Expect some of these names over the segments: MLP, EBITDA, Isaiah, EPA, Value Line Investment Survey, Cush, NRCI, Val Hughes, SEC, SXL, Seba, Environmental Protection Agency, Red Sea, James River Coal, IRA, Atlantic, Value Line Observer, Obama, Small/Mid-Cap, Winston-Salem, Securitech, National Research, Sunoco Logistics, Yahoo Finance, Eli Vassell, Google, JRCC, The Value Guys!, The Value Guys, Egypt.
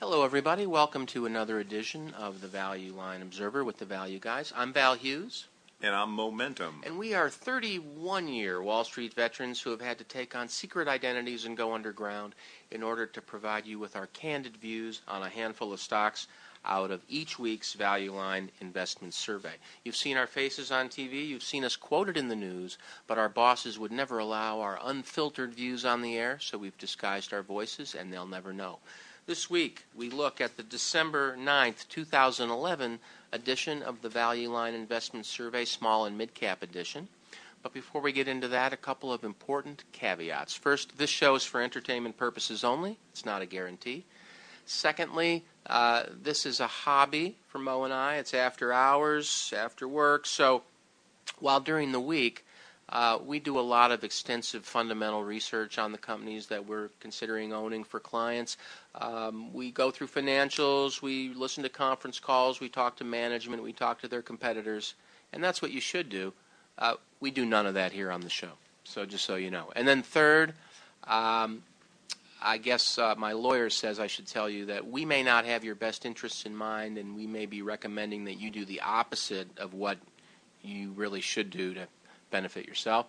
Hello, everybody. Welcome to another edition of the Value Line Observer with the Value Guys. I'm Val Hughes. And I'm Momentum. And we are 31-year Wall Street veterans who have had to take on secret identities and go underground in order to provide you with our candid views on a handful of stocks out of each week's Value Line Investment Survey. You've seen our faces on TV, you've seen us quoted in the news, but our bosses would never allow our unfiltered views on the air, so we've disguised our voices and they'll never know. This week, we look at the December 9th, 2011 edition of the Value Line Investment Survey, Small and Mid-Cap Edition. But before we get into that, a couple of important caveats. First, this show is for entertainment purposes only. It's not a guarantee. Secondly, this is a hobby for Mo and I. It's after hours, after work. So while during the week, we do a lot of extensive fundamental research on the companies that we're considering owning for clients. We go through financials, we listen to conference calls, we talk to management, we talk to their competitors, and that's what you should do. We do none of that here on the show, so just so you know. And then third, I guess my lawyer says I should tell you that we may not have your best interests in mind, and we may be recommending that you do the opposite of what you really should do to benefit yourself.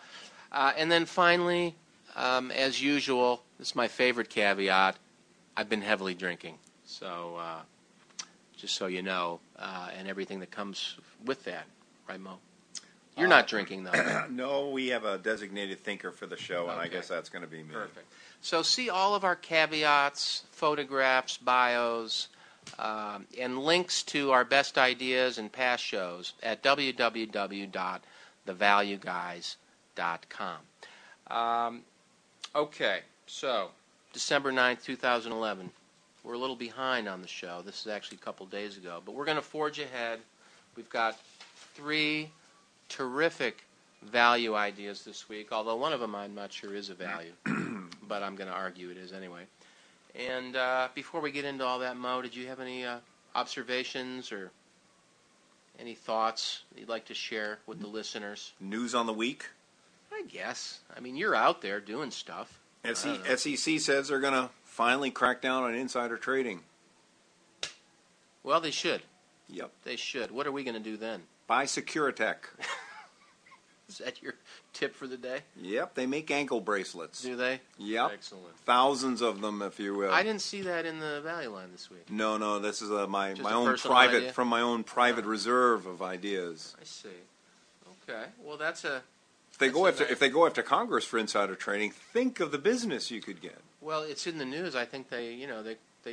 And then finally, as usual, this is my favorite caveat, I've been heavily drinking. So just so you know, and everything that comes with that. Right, Mo? You're not drinking, though. No, we have a designated thinker for the show, okay. And I guess that's going to be me. Perfect. So see all of our caveats, photographs, bios, and links to our best ideas and past shows at www.thevalueguys.com. Okay, so December 9th, 2011. We're a little behind on the show. This is actually a couple days ago, but we're going to forge ahead. We've got three terrific value ideas this week, although one of them I'm not sure is a value, but I'm going to argue it is anyway. And before we get into all that, Mo, did you have any observations or any thoughts you'd like to share with the listeners? News on the week? I guess. I mean, you're out there doing stuff. SEC says they're going to finally crack down on insider trading. Well, they should. Yep. They should. What are we going to do then? Buy Securitech. Is that your tip for the day? Yep. They make ankle bracelets. Do they? Yep. Excellent. Thousands of them, if you will. I didn't see that in the Value Line this week. No. This is my own private idea? From my own private reserve of ideas. I see. Okay. Well, that's a. If they go after Congress for insider trading, think of the business you could get. Well, it's in the news. I think they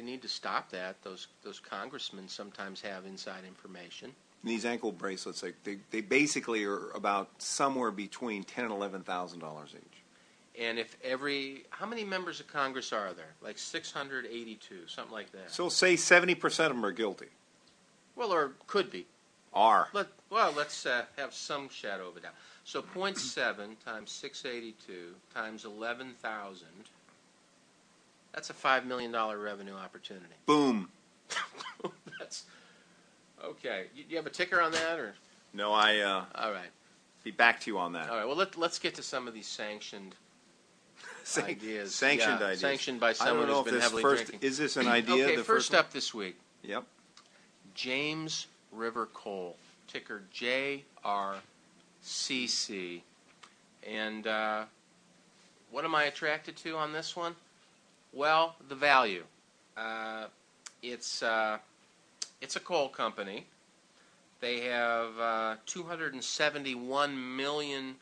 need to stop that. Those congressmen sometimes have inside information. And these ankle bracelets, they basically are about somewhere between $10,000 and $11,000 each. And how many members of Congress are there? Like 682, something like that. So say 70% of them are guilty. Well, or could be. Are. Let's have some shadow of a doubt. So 0.7 times 682 times 11,000, that's a $5 million revenue opportunity. Boom. That's... Okay. You have a ticker on that, or? No, I. All right. Be back to you on that. All right. Well, let's get to some of these sanctioned ideas. Sanctioned ideas. Sanctioned by someone who's been heavily drinking. Is this an idea? Okay. First up this week. Yep. James River Coal, ticker JRCC, and what am I attracted to on this one? Well, the value. It's a coal company. They have 271 million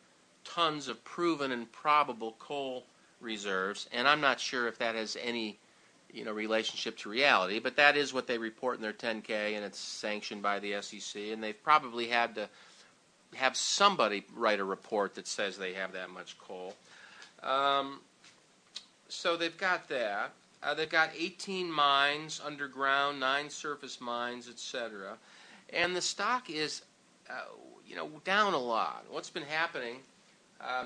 tons of proven and probable coal reserves, and I'm not sure if that has any, relationship to reality, but that is what they report in their 10K, and it's sanctioned by the SEC, and they've probably had to have somebody write a report that says they have that much coal. So they've got that. They've got 18 mines underground, 9 surface mines, etc. And the stock is, down a lot. What's been happening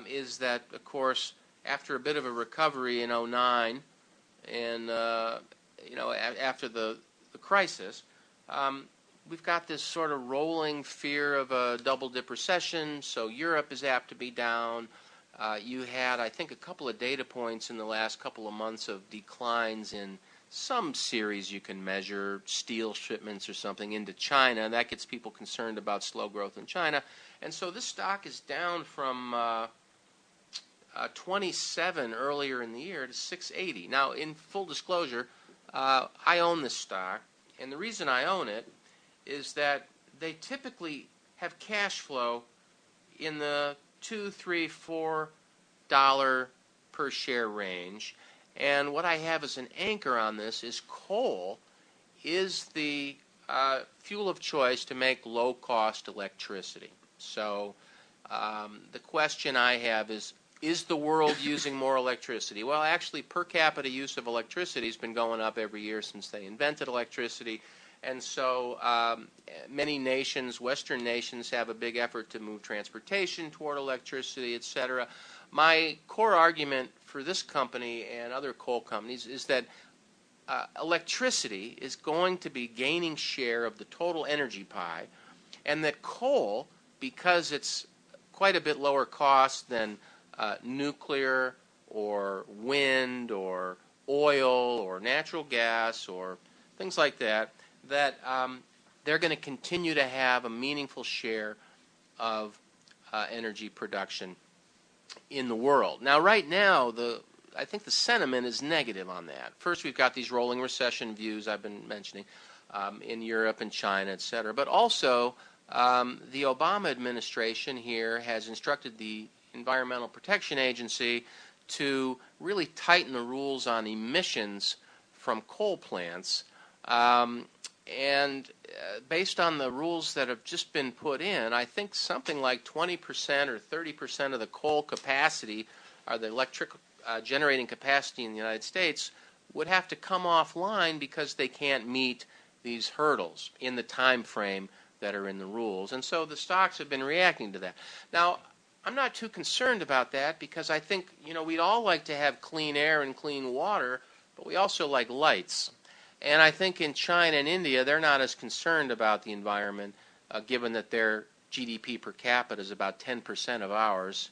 is that, of course, after a bit of a recovery in 2009 and, after the crisis, we've got this sort of rolling fear of a double-dip recession, so Europe is apt to be down. You had, I think, a couple of data points in the last couple of months of declines in some series you can measure, steel shipments or something into China. That gets people concerned about slow growth in China. And so this stock is down from 27 earlier in the year to 680. Now, in full disclosure, I own this stock. And the reason I own it is that they typically have cash flow in the $2, $3, $4 per share range. And what I have as an anchor on this is coal is the fuel of choice to make low-cost electricity. So the question I have is the world using more electricity? Well, actually, per capita use of electricity has been going up every year since they invented electricity. And so many nations, Western nations, have a big effort to move transportation toward electricity, et cetera. My core argument for this company and other coal companies is that electricity is going to be gaining share of the total energy pie, and that coal, because it's quite a bit lower cost than nuclear or wind or oil or natural gas or things like that, that they're going to continue to have a meaningful share of energy production in the world. Now, right now, I think the sentiment is negative on that. First, we've got these rolling recession views I've been mentioning in Europe and China, et cetera. But also, the Obama administration here has instructed the Environmental Protection Agency to really tighten the rules on emissions from coal plants. And based on the rules that have just been put in, I think something like 20% or 30% of the coal capacity, or the electric generating capacity in the United States, would have to come offline because they can't meet these hurdles in the time frame that are in the rules. And so the stocks have been reacting to that. Now, I'm not too concerned about that because I think, you know, we'd all like to have clean air and clean water, but we also like lights. And I think in China and India, they're not as concerned about the environment, given that their GDP per capita is about 10% of ours.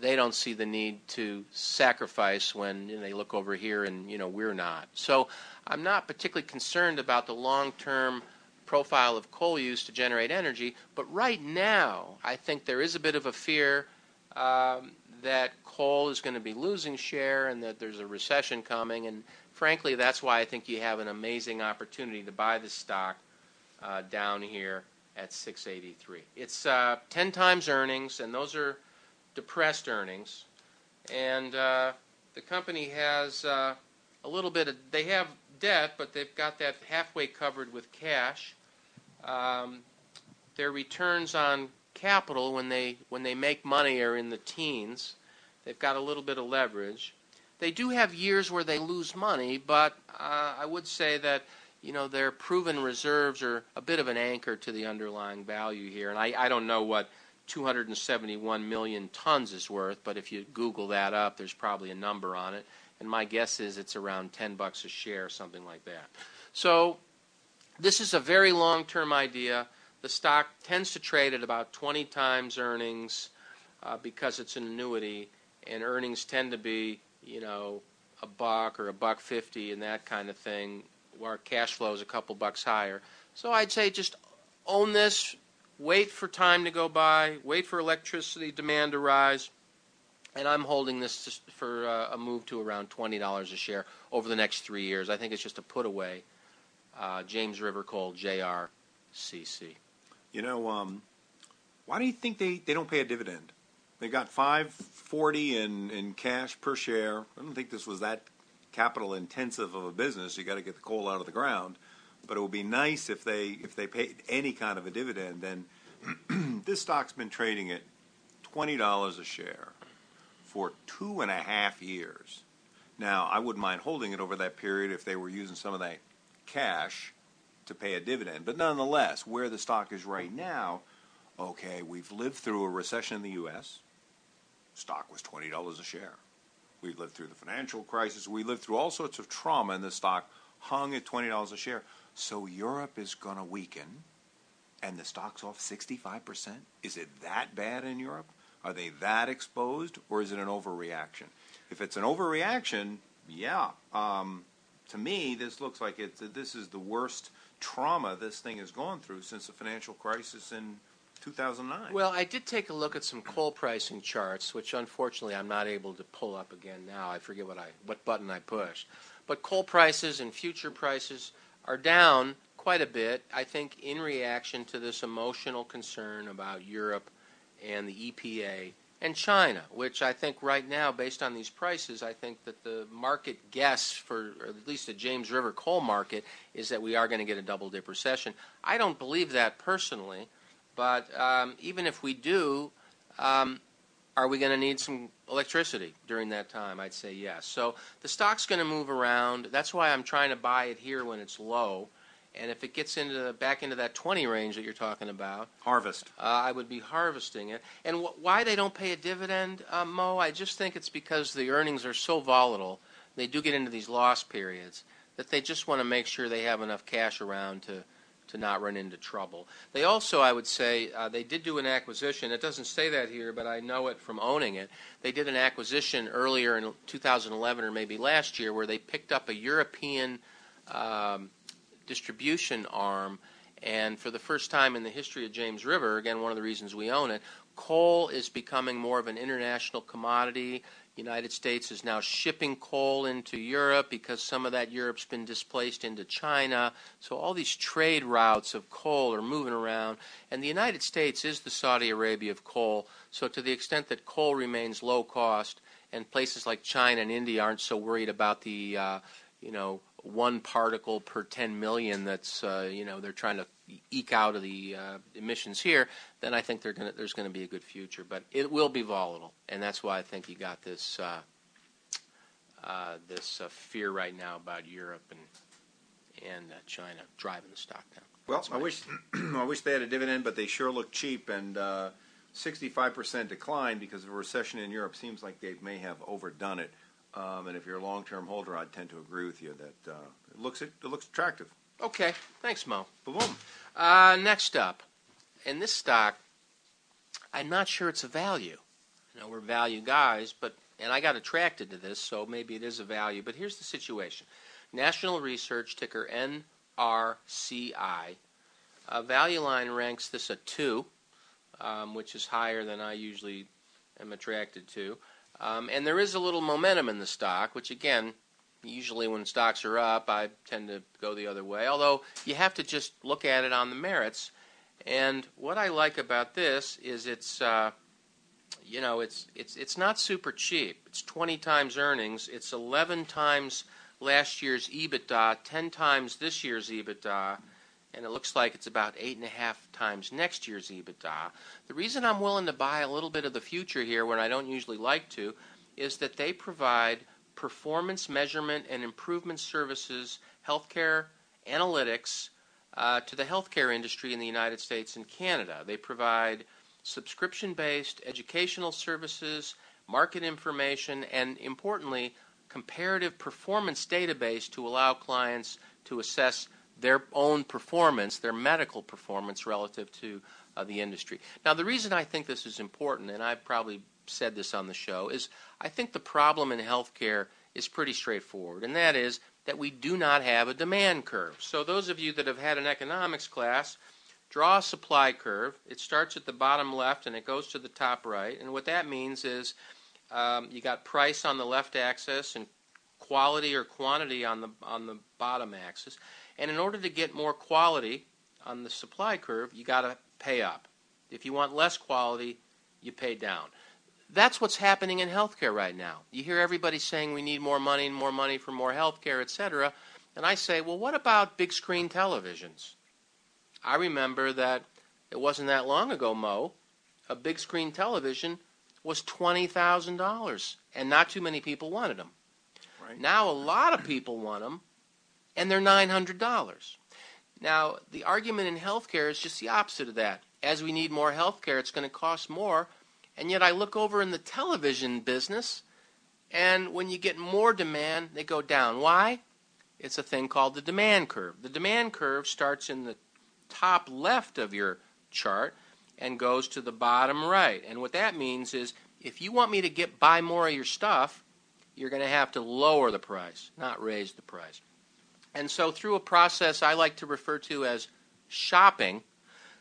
They don't see the need to sacrifice when they look over here and, you know, we're not. So I'm not particularly concerned about the long-term profile of coal use to generate energy. But right now, I think there is a bit of a fear that coal is going to be losing share and that there's a recession coming. And frankly, that's why I think you have an amazing opportunity to buy this stock down here at 683. It's 10 times earnings, and those are depressed earnings. And the company has a little bit of, they have debt, but they've got that halfway covered with cash. Their returns on capital when they make money are in the teens. They've got a little bit of leverage. They do have years where they lose money, but I would say that, you know, their proven reserves are a bit of an anchor to the underlying value here. And I don't know what 271 million tons is worth, but if you Google that up, there's probably a number on it. And my guess is it's around $10 a share, something like that. So this is a very long-term idea. The stock tends to trade at about 20 times earnings because it's an annuity, and earnings tend to be, you know, $1 or $1.50 and that kind of thing, where cash flow is a couple bucks higher. So I'd say just own this, wait for time to go by, wait for electricity demand to rise, and I'm holding this for a move to around $20 a share over the next 3 years. I think it's just a put away. James River Coal, JRCC. You know, why do you think they don't pay a dividend? They got $5.40 in cash per share. I don't think this was that capital-intensive of a business. You got to get the coal out of the ground, but it would be nice if they paid any kind of a dividend. And this stock's been trading at $20 a share for 2.5 years. Now, I wouldn't mind holding it over that period if they were using some of that cash to pay a dividend. But nonetheless, where the stock is right now, okay, we've lived through a recession in the U.S. Stock was $20 a share. We lived through the financial crisis. We lived through all sorts of trauma, and the stock hung at $20 a share. So Europe is going to weaken, and the stock's off 65%. Is it that bad in Europe? Are they that exposed, or is it an overreaction? If it's an overreaction, yeah, to me, this looks like it. This is the worst trauma this thing has gone through since the financial crisis in 2009. Well, I did take a look at some coal pricing charts, which unfortunately I'm not able to pull up again now. I forget what button I pushed. But coal prices and future prices are down quite a bit, I think, in reaction to this emotional concern about Europe and the EPA and China, which I think right now, based on these prices, I think that the market guess for, or at least the James River coal market, is that we are going to get a double-dip recession. I don't believe that personally, but even if we do, are we going to need some electricity during that time? I'd say yes. So the stock's going to move around. That's why I'm trying to buy it here when it's low. And if it gets back into that 20 range that you're talking about, harvest. I would be harvesting it. And why they don't pay a dividend, Mo? I just think it's because the earnings are so volatile. They do get into these loss periods that they just want to make sure they have enough cash around to not run into trouble. They also, I would say, they did do an acquisition. It doesn't say that here, but I know it from owning it. They did an acquisition earlier in 2011 or maybe last year where they picked up a European distribution arm, and for the first time in the history of James River, again, one of the reasons we own it, coal is becoming more of an international commodity. The United States is now shipping coal into Europe because some of that Europe's been displaced into China. So all these trade routes of coal are moving around, and the United States is the Saudi Arabia of coal. So to the extent that coal remains low cost and places like China and India aren't so worried about the one particle per 10 million that's, they're trying to eke out of the emissions here, then I think there's going to be a good future. But it will be volatile, and that's why I think you got this this fear right now about Europe and China driving the stock down. Well, I wish they had a dividend, but they sure look cheap, and 65% decline because of a recession in Europe seems like they may have overdone it. And if you're a long-term holder, I'd tend to agree with you that it looks attractive. Okay. Thanks, Mo. Boom. Next up, in this stock, I'm not sure it's a value. I know we're value guys, and I got attracted to this, so maybe it is a value. But here's the situation. National Research, ticker NRCI. Value Line ranks this a 2, which is higher than I usually am attracted to. And there is a little momentum in the stock, which, again, usually when stocks are up, I tend to go the other way, although you have to just look at it on the merits. And what I like about this is it's not super cheap. It's 20 times earnings. It's 11 times last year's EBITDA, 10 times this year's EBITDA, and it looks like it's about 8.5 times next year's EBITDA. The reason I'm willing to buy a little bit of the future here when I don't usually like to is that they provide performance measurement and improvement services, healthcare analytics to the healthcare industry in the United States and Canada. They provide subscription-based educational services, market information, and importantly, comparative performance database to allow clients to assess their own performance, their medical performance relative to the industry. Now, the reason I think this is important, and I've probably said this on the show, is I think the problem in healthcare is pretty straightforward, and that is that we do not have a demand curve. So those of you that have had an economics class, draw a supply curve. It starts at the bottom left and it goes to the top right, and what that means is you got price on the left axis and quality or quantity on the bottom axis. And in order to get more quality on the supply curve, you got to pay up. If you want less quality, you pay down. That's what's happening in healthcare right now. You hear everybody saying we need more money and more money for more healthcare, etc. And I say, well, what about big screen televisions? I remember that it wasn't that long ago, Mo, a big screen television was $20,000, and not too many people wanted them. Right. Now a lot of people want them, and they're $900. Now, the argument in healthcare is just the opposite of that. As we need more healthcare, it's going to cost more, and yet I look over in the television business, and when you get more demand, they go down. Why? It's a thing called the demand curve. The demand curve starts in the top left of your chart and goes to the bottom right. And what that means is if you want me to buy more of your stuff, you're going to have to lower the price, not raise the price. And so through a process I like to refer to as shopping,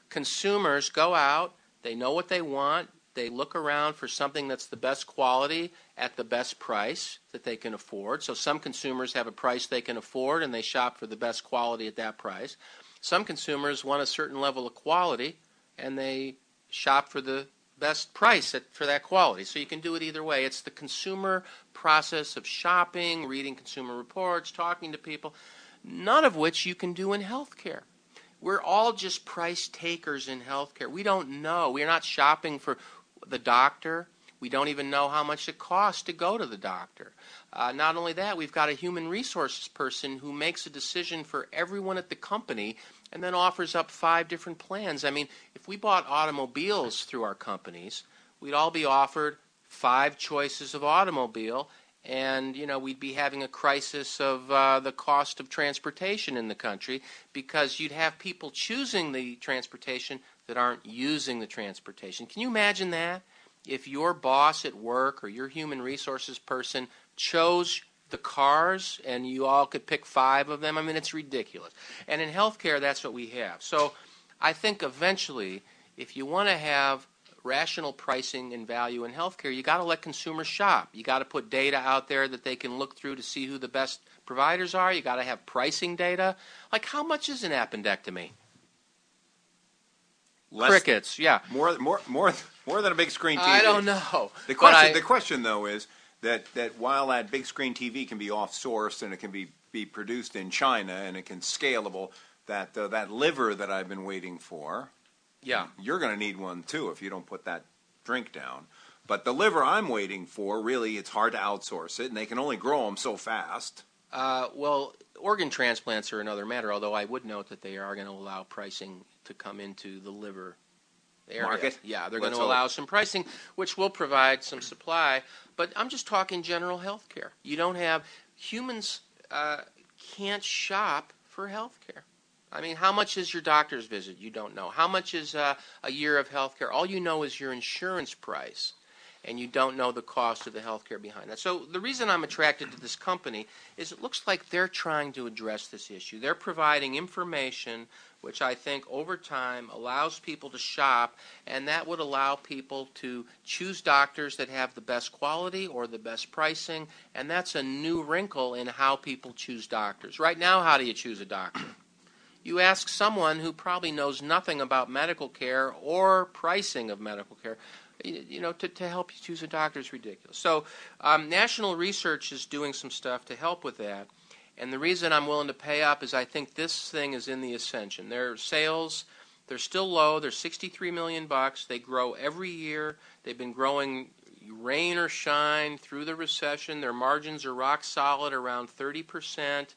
consumers go out, they know what they want, they look around for something that's the best quality at the best price that they can afford. So some consumers have a price they can afford and they shop for the best quality at that price. Some consumers want a certain level of quality and they shop for the best price for that quality. So you can do it either way. It's the consumer process of shopping, reading consumer reports, talking to people, none of which you can do in healthcare. We're all just price takers in healthcare. We don't know. We're not shopping for the doctor. We don't even know how much it costs to go to the doctor. Not only that, we've got a human resources person who makes a decision for everyone at the company and then offers up 5 different plans. I mean, if we bought automobiles through our companies, we'd all be offered 5 choices of automobile, and you know, we'd be having a crisis of the cost of transportation in the country, because you'd have people choosing the transportation that aren't using the transportation. Can you imagine that? If your boss at work or your human resources person chose the cars and you all could pick 5 of them, I mean, it's ridiculous. And in healthcare, that's what we have. So I think eventually, if you want to have rational pricing and value in healthcare, you got to let consumers shop. You got to put data out there that they can look through to see who the best providers are. You got to have pricing data. Like, how much is an appendectomy? Crickets, yeah. More than a big screen TV. I don't know. The question though is that while that big screen TV can be off-sourced and it can be produced in China and it can scalable, that liver that I've been waiting for, yeah, you're going to need one too if you don't put that drink down. But the liver I'm waiting for, really, it's hard to outsource it, and they can only grow them so fast. Well, organ transplants are another matter, although I would note that they are going to allow pricing to come into the liver area. Market? Yeah, they're going to allow some pricing, which will provide some supply. But I'm just talking general health care. You don't have – humans can't shop for health care. I mean, how much is your doctor's visit? You don't know. How much is a year of health care? All you know is your insurance price, and you don't know the cost of the health care behind that. So the reason I'm attracted to this company is it looks like they're trying to address this issue. They're providing information which I think over time allows people to shop, and that would allow people to choose doctors that have the best quality or the best pricing, and that's a new wrinkle in how people choose doctors. Right now, how do you choose a doctor? You ask someone who probably knows nothing about medical care or pricing of medical care, you know, to help you choose a doctor is ridiculous. So National Research is doing some stuff to help with that. And the reason I'm willing to pay up is I think this thing is in the ascension. Their sales, they're still low. They're $63 million. They grow every year. They've been growing rain or shine through the recession. Their margins are rock solid, around 30%.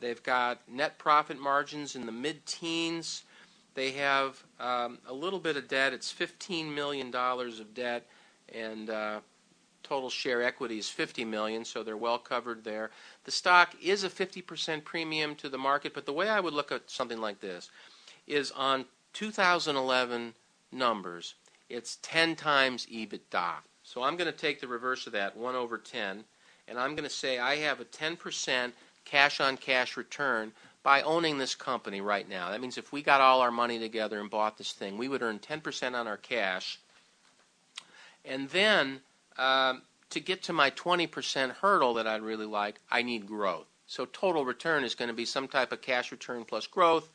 They've got net profit margins in the mid-teens. They have a little bit of debt. It's $15 million of debt, and total share equity is $50 million, so they're well covered there. The stock is a 50% premium to the market, but the way I would look at something like this is on 2011 numbers, it's 10 times EBITDA. So I'm going to take the reverse of that, 1 over 10, and I'm going to say I have a 10% cash-on-cash return by owning this company right now. That means if we got all our money together and bought this thing, we would earn 10% on our cash. And then to get to my 20% hurdle that I'd really like, I need growth. So total return is going to be some type of cash return plus growth.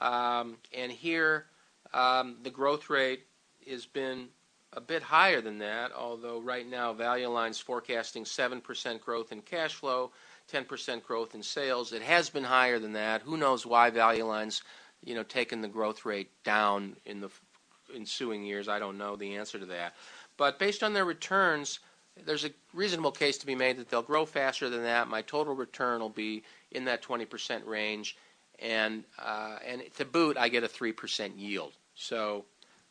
And here the growth rate has been a bit higher than that, although right now Value Line's forecasting 7% growth in cash flow, 10% growth in sales. It has been higher than that. Who knows why Value Line's, you know, taken the growth rate down in the ensuing years? I don't know the answer to that. But based on their returns, there's a reasonable case to be made that they'll grow faster than that. My total return will be in that 20% range, and to boot, I get a 3% yield. So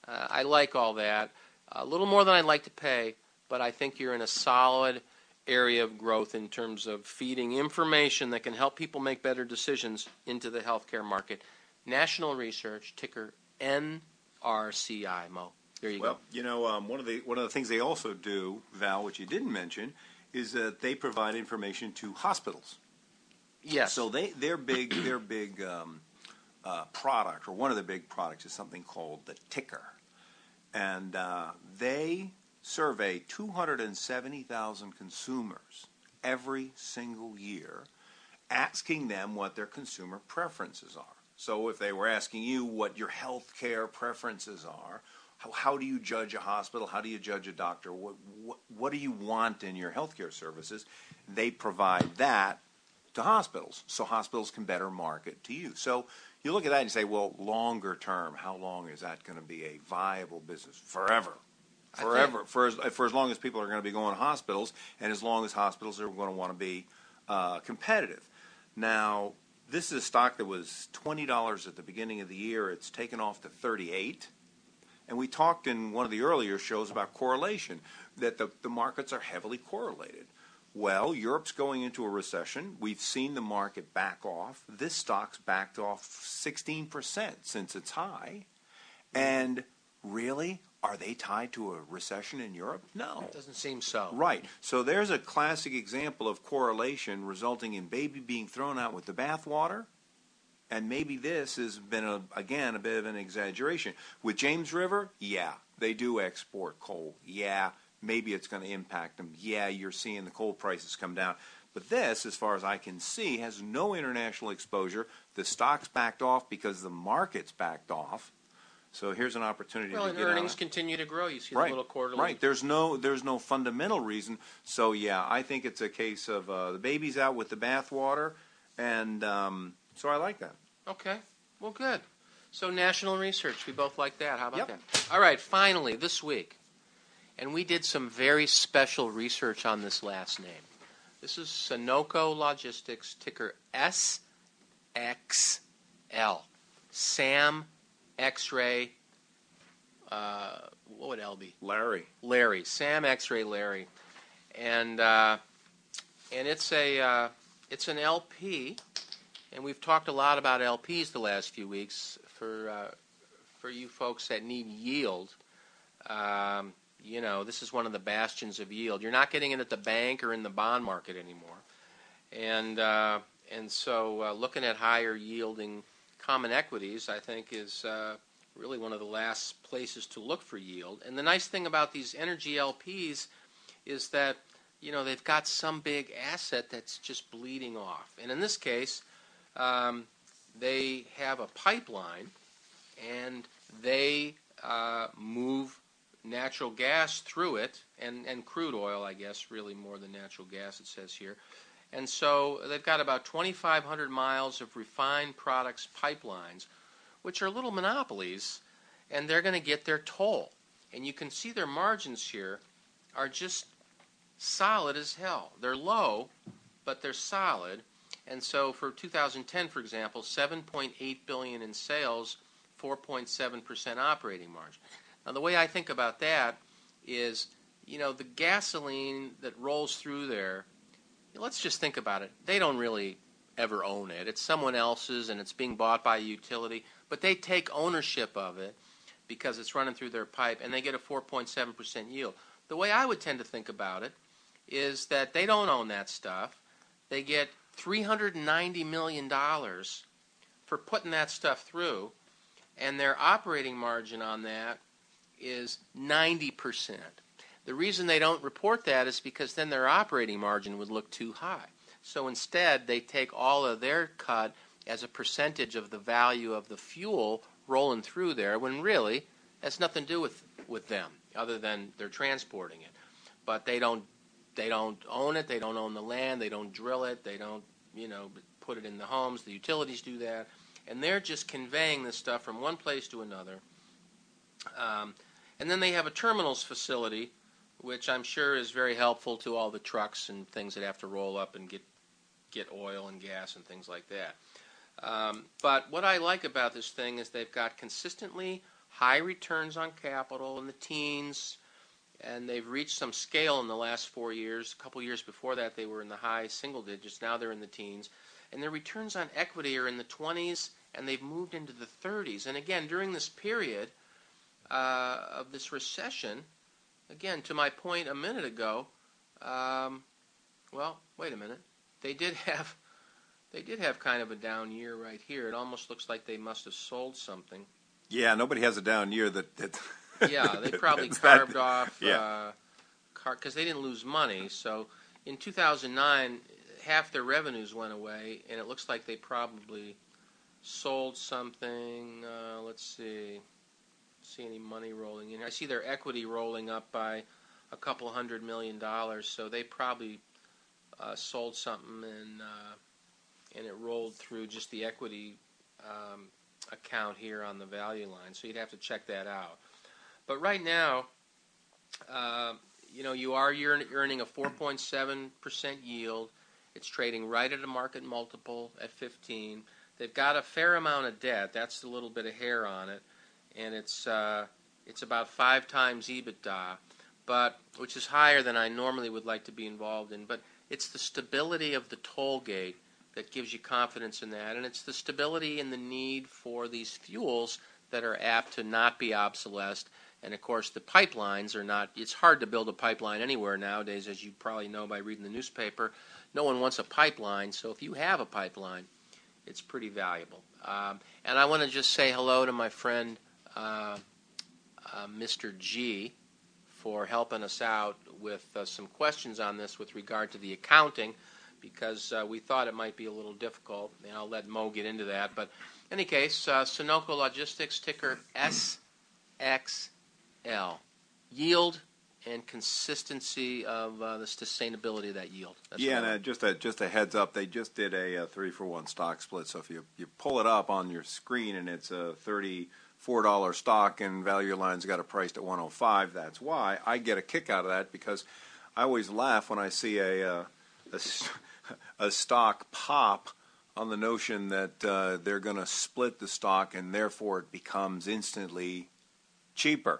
I like all that. A little more than I'd like to pay, but I think you're in a solid area of growth in terms of feeding information that can help people make better decisions into the healthcare market. National Research, ticker NRCI. Mo, there you go. You know, one of the things they also do, Val, which you didn't mention, is that they provide information to hospitals. Yes. So their big product, or one of the big products, is something called the ticker, and they survey 270,000 consumers every single year, asking them what their consumer preferences are. So if they were asking you what your health care preferences are, how do you judge a hospital? How do you judge a doctor? What do you want in your health care services? They provide that to hospitals, so hospitals can better market to you. So you look at that and say, well, longer term, how long is that going to be a viable business? Forever. For as long as people are going to be going to hospitals, and as long as hospitals are going to want to be competitive. Now, this is a stock that was $20 at the beginning of the year. It's taken off to $38. And we talked in one of the earlier shows about correlation, that the markets are heavily correlated. Well, Europe's going into a recession. We've seen the market back off. This stock's backed off 16% since its high. And really, are they tied to a recession in Europe? No. It doesn't seem so. Right. So there's a classic example of correlation resulting in baby being thrown out with the bathwater. And maybe this has been, again, a bit of an exaggeration. With James River, yeah, they do export coal. Yeah. Maybe it's going to impact them. Yeah, you're seeing the coal prices come down. But this, as far as I can see, has no international exposure. The stock's backed off because the market's backed off. So here's an opportunity to get out. Well, and earnings continue to grow. You see the little quarterly. Right. There's no fundamental reason. So, yeah, I think it's a case of the baby's out with the bathwater. And so I like that. Okay. Well, good. So National Research, we both like that. How about that? All right, finally, this week. And we did some very special research on this last name. This is Sunoco Logistics, ticker SXL. Sam X-Ray, what would L be? Larry. Sam X-Ray Larry. And it's an LP, and we've talked a lot about LPs the last few weeks for you folks that need yield. You know, this is one of the bastions of yield. You're not getting it at the bank or in the bond market anymore. And so looking at higher yielding common equities, I think, is really one of the last places to look for yield. And the nice thing about these energy LPs is that, you know, they've got some big asset that's just bleeding off. And in this case, they have a pipeline, and they move natural gas through it, and crude oil, I guess, really more than natural gas, it says here. And so they've got about 2,500 miles of refined products pipelines, which are little monopolies, and they're going to get their toll. And you can see their margins here are just solid as hell. They're low, but they're solid. And so for 2010, for example, $7.8 billion in sales, 4.7% operating margin. Now, the way I think about that is, you know, the gasoline that rolls through there, let's just think about it. They don't really ever own it. It's someone else's, and it's being bought by a utility. But they take ownership of it because it's running through their pipe, and they get a 4.7% yield. The way I would tend to think about it is that they don't own that stuff. They get $390 million for putting that stuff through, and their operating margin on that is 90%. The reason they don't report that is because then their operating margin would look too high. So instead, they take all of their cut as a percentage of the value of the fuel rolling through there, when really that's nothing to do with them, other than they're transporting it. But they don't own it. They don't own the land. They don't drill it. They don't, you know, put it in the homes. The utilities do that, and they're just conveying this stuff from one place to another. And then they have a terminals facility, which I'm sure is very helpful to all the trucks and things that have to roll up and get oil and gas and things like that. But what I like about this thing is they've got consistently high returns on capital in the teens, and they've reached some scale in the last 4 years. A couple years before that, they were in the high single digits. Now they're in the teens. And their returns on equity are in the 20s, and they've moved into the 30s. And again, during this period of this recession, again, to my point a minute ago, well, wait a minute. They did have They did have kind of a down year right here. It almost looks like they must have sold something. Yeah, nobody has a down year that yeah, they probably carved off because they didn't lose money. So in 2009, half their revenues went away, and it looks like they probably sold something. Let's see. See any money rolling in. I see their equity rolling up by a couple $100 million, so they probably sold something and it rolled through just the equity account here on the value line, so you'd have to check that out. But right now, you are earning a 4.7% yield. It's trading right at a market multiple at 15. They've got a fair amount of debt. That's a little bit of hair on it, and it's about 5 times EBITDA, but which is higher than I normally would like to be involved in. But it's the stability of the toll gate that gives you confidence in that, and it's the stability and the need for these fuels that are apt to not be obsolesced. And of course, the pipelines are not. It's hard to build a pipeline anywhere nowadays, as you probably know by reading the newspaper. No one wants a pipeline, so if you have a pipeline, it's pretty valuable. And I want to just say hello to my friend Mr. G for helping us out with some questions on this with regard to the accounting, because we thought it might be a little difficult, and I'll let Mo get into that. But in any case, Sunoco Logistics, ticker SXL. Yield and consistency of the sustainability of that yield. That's just a heads up, they just did a 3-for-1 stock split. So if you pull it up on your screen and it's a $34 stock and Value Line's got it priced at $105, that's why I get a kick out of that, because I always laugh when I see a stock pop on the notion that they're going to split the stock and therefore it becomes instantly cheaper.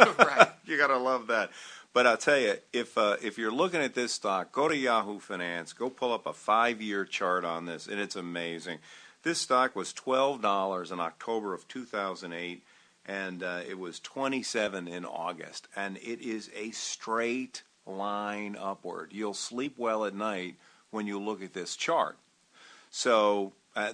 Right. You got to love that. But I'll tell you, if you're looking at this stock, go to Yahoo Finance, go pull up a 5-year chart on this, and it's amazing. This stock was $12 in October of 2008, and it was $27 in August, and it is a straight line upward. You'll sleep well at night when you look at this chart. So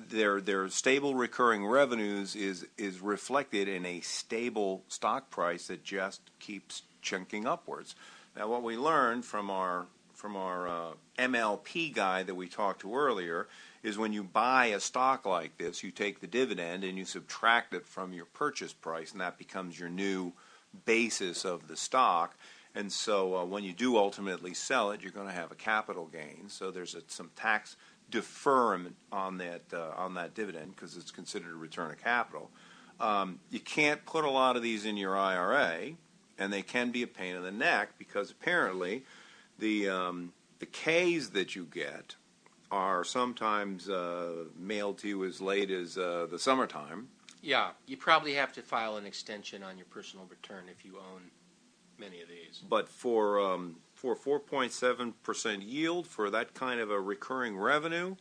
their stable recurring revenues is reflected in a stable stock price that just keeps chunking upwards. Now, what we learned from our MLP guy that we talked to earlier is when you buy a stock like this, you take the dividend and you subtract it from your purchase price, and that becomes your new basis of the stock. And so when you do ultimately sell it, you're going to have a capital gain. So there's some tax deferment on that dividend because it's considered a return of capital. You can't put a lot of these in your IRA, and they can be a pain in the neck because apparently the Ks that you get are sometimes mailed to you as late as the summertime. Yeah, you probably have to file an extension on your personal return if you own many of these. But for 4.7% yield for that kind of a recurring revenue,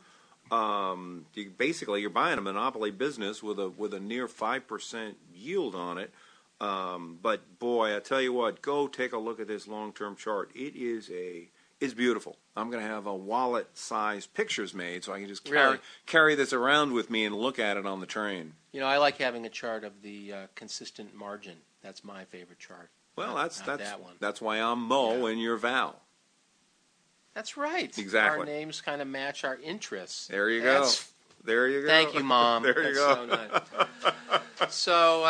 you're buying a monopoly business with a near 5% yield on it. But boy, I tell you what, go take a look at this long-term chart. It's beautiful. I'm going to have a wallet-sized pictures made so I can just carry this around with me and look at it on the train. I like having a chart of the consistent margin. That's my favorite chart. Well, that's why I'm Mo and you're Val. That's right. Exactly. Our names kind of match our interests. There you go. Thank you, Mom. There you go. So nice. So,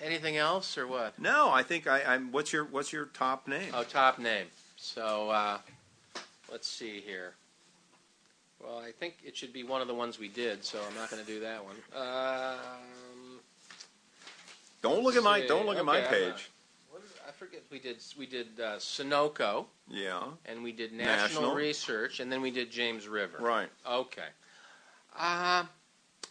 anything else or what? No, I think I'm. What's your top name? Oh, top name. So let's see here. Well, I think it should be one of the ones we did. So I'm not going to do that one. Don't look at my page. I forget. We did Sunoco. Yeah. And we did National Research, and then we did James River. Right. Okay. I'm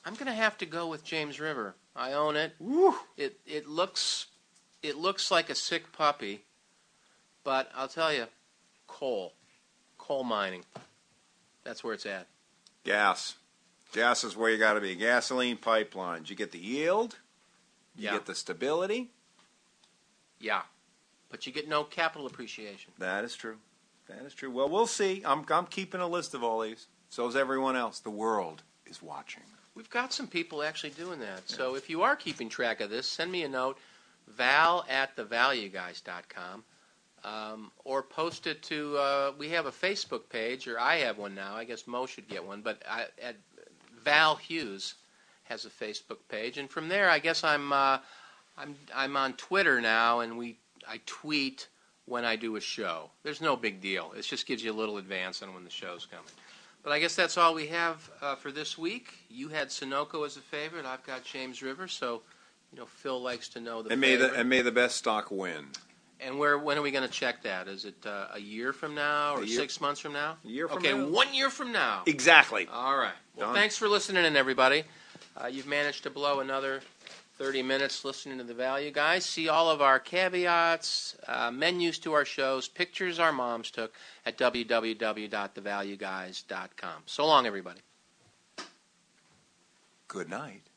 going to have to go with James River. I own it. Woo. It looks like a sick puppy, but I'll tell you, coal mining. That's where it's at. Gas is where you got to be. Gasoline pipelines. You get the yield. You get the stability. Yeah, but you get no capital appreciation. That is true. Well, we'll see. I'm keeping a list of all these. So is everyone else. The world is watching. We've got some people actually doing that. Yeah. So if you are keeping track of this, send me a note, val@thevalueguys.com, or post it to, we have a Facebook page, or I have one now. I guess Mo should get one, but at Val Hughes has a Facebook page. And from there, I guess I'm on Twitter now, and I tweet when I do a show. There's no big deal. It just gives you a little advance on when the show's coming. But I guess that's all we have for this week. You had Sunoco as a favorite. I've got James River. So, you know, Phil likes to know the favorite. And may the best stock win. And when are we going to check that? Is it a year from now or 6 months from now? A year from now. Okay, 1 year from now. Exactly. All right. Well, thanks for listening in, everybody. You've managed to blow another 30 minutes listening to The Value Guys. See all of our caveats, menus to our shows, pictures our moms took at www.thevalueguys.com. So long, everybody. Good night.